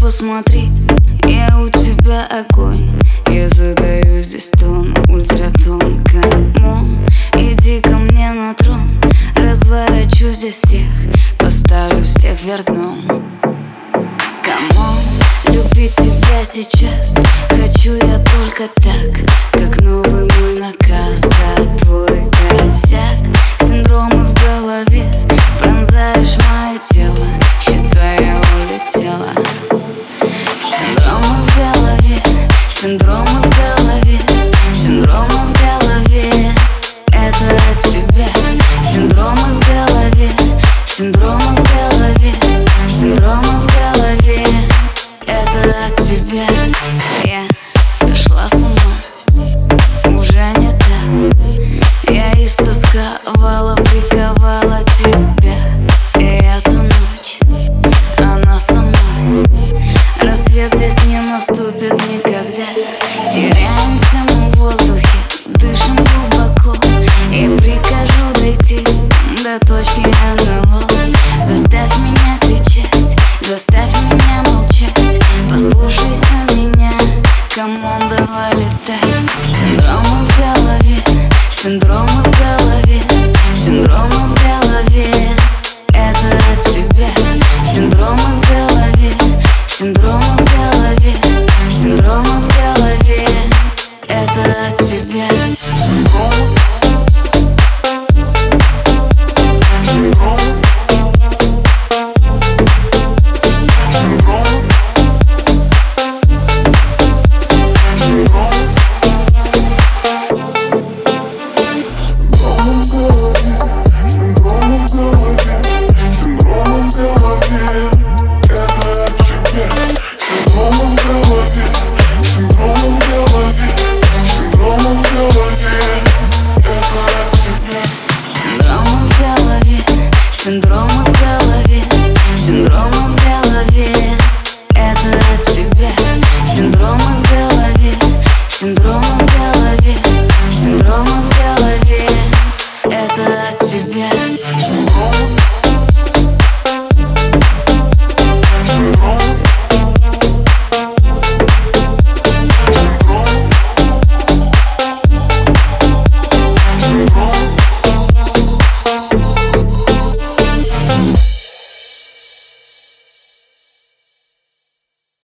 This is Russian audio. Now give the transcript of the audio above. Посмотри, я у тебя огонь. Я задаю здесь тон, ультратон. Камон, иди ко мне на трон. Разворачу здесь всех, поставлю всех вверх дном. Камон, любить тебя сейчас хочу я только так, как новый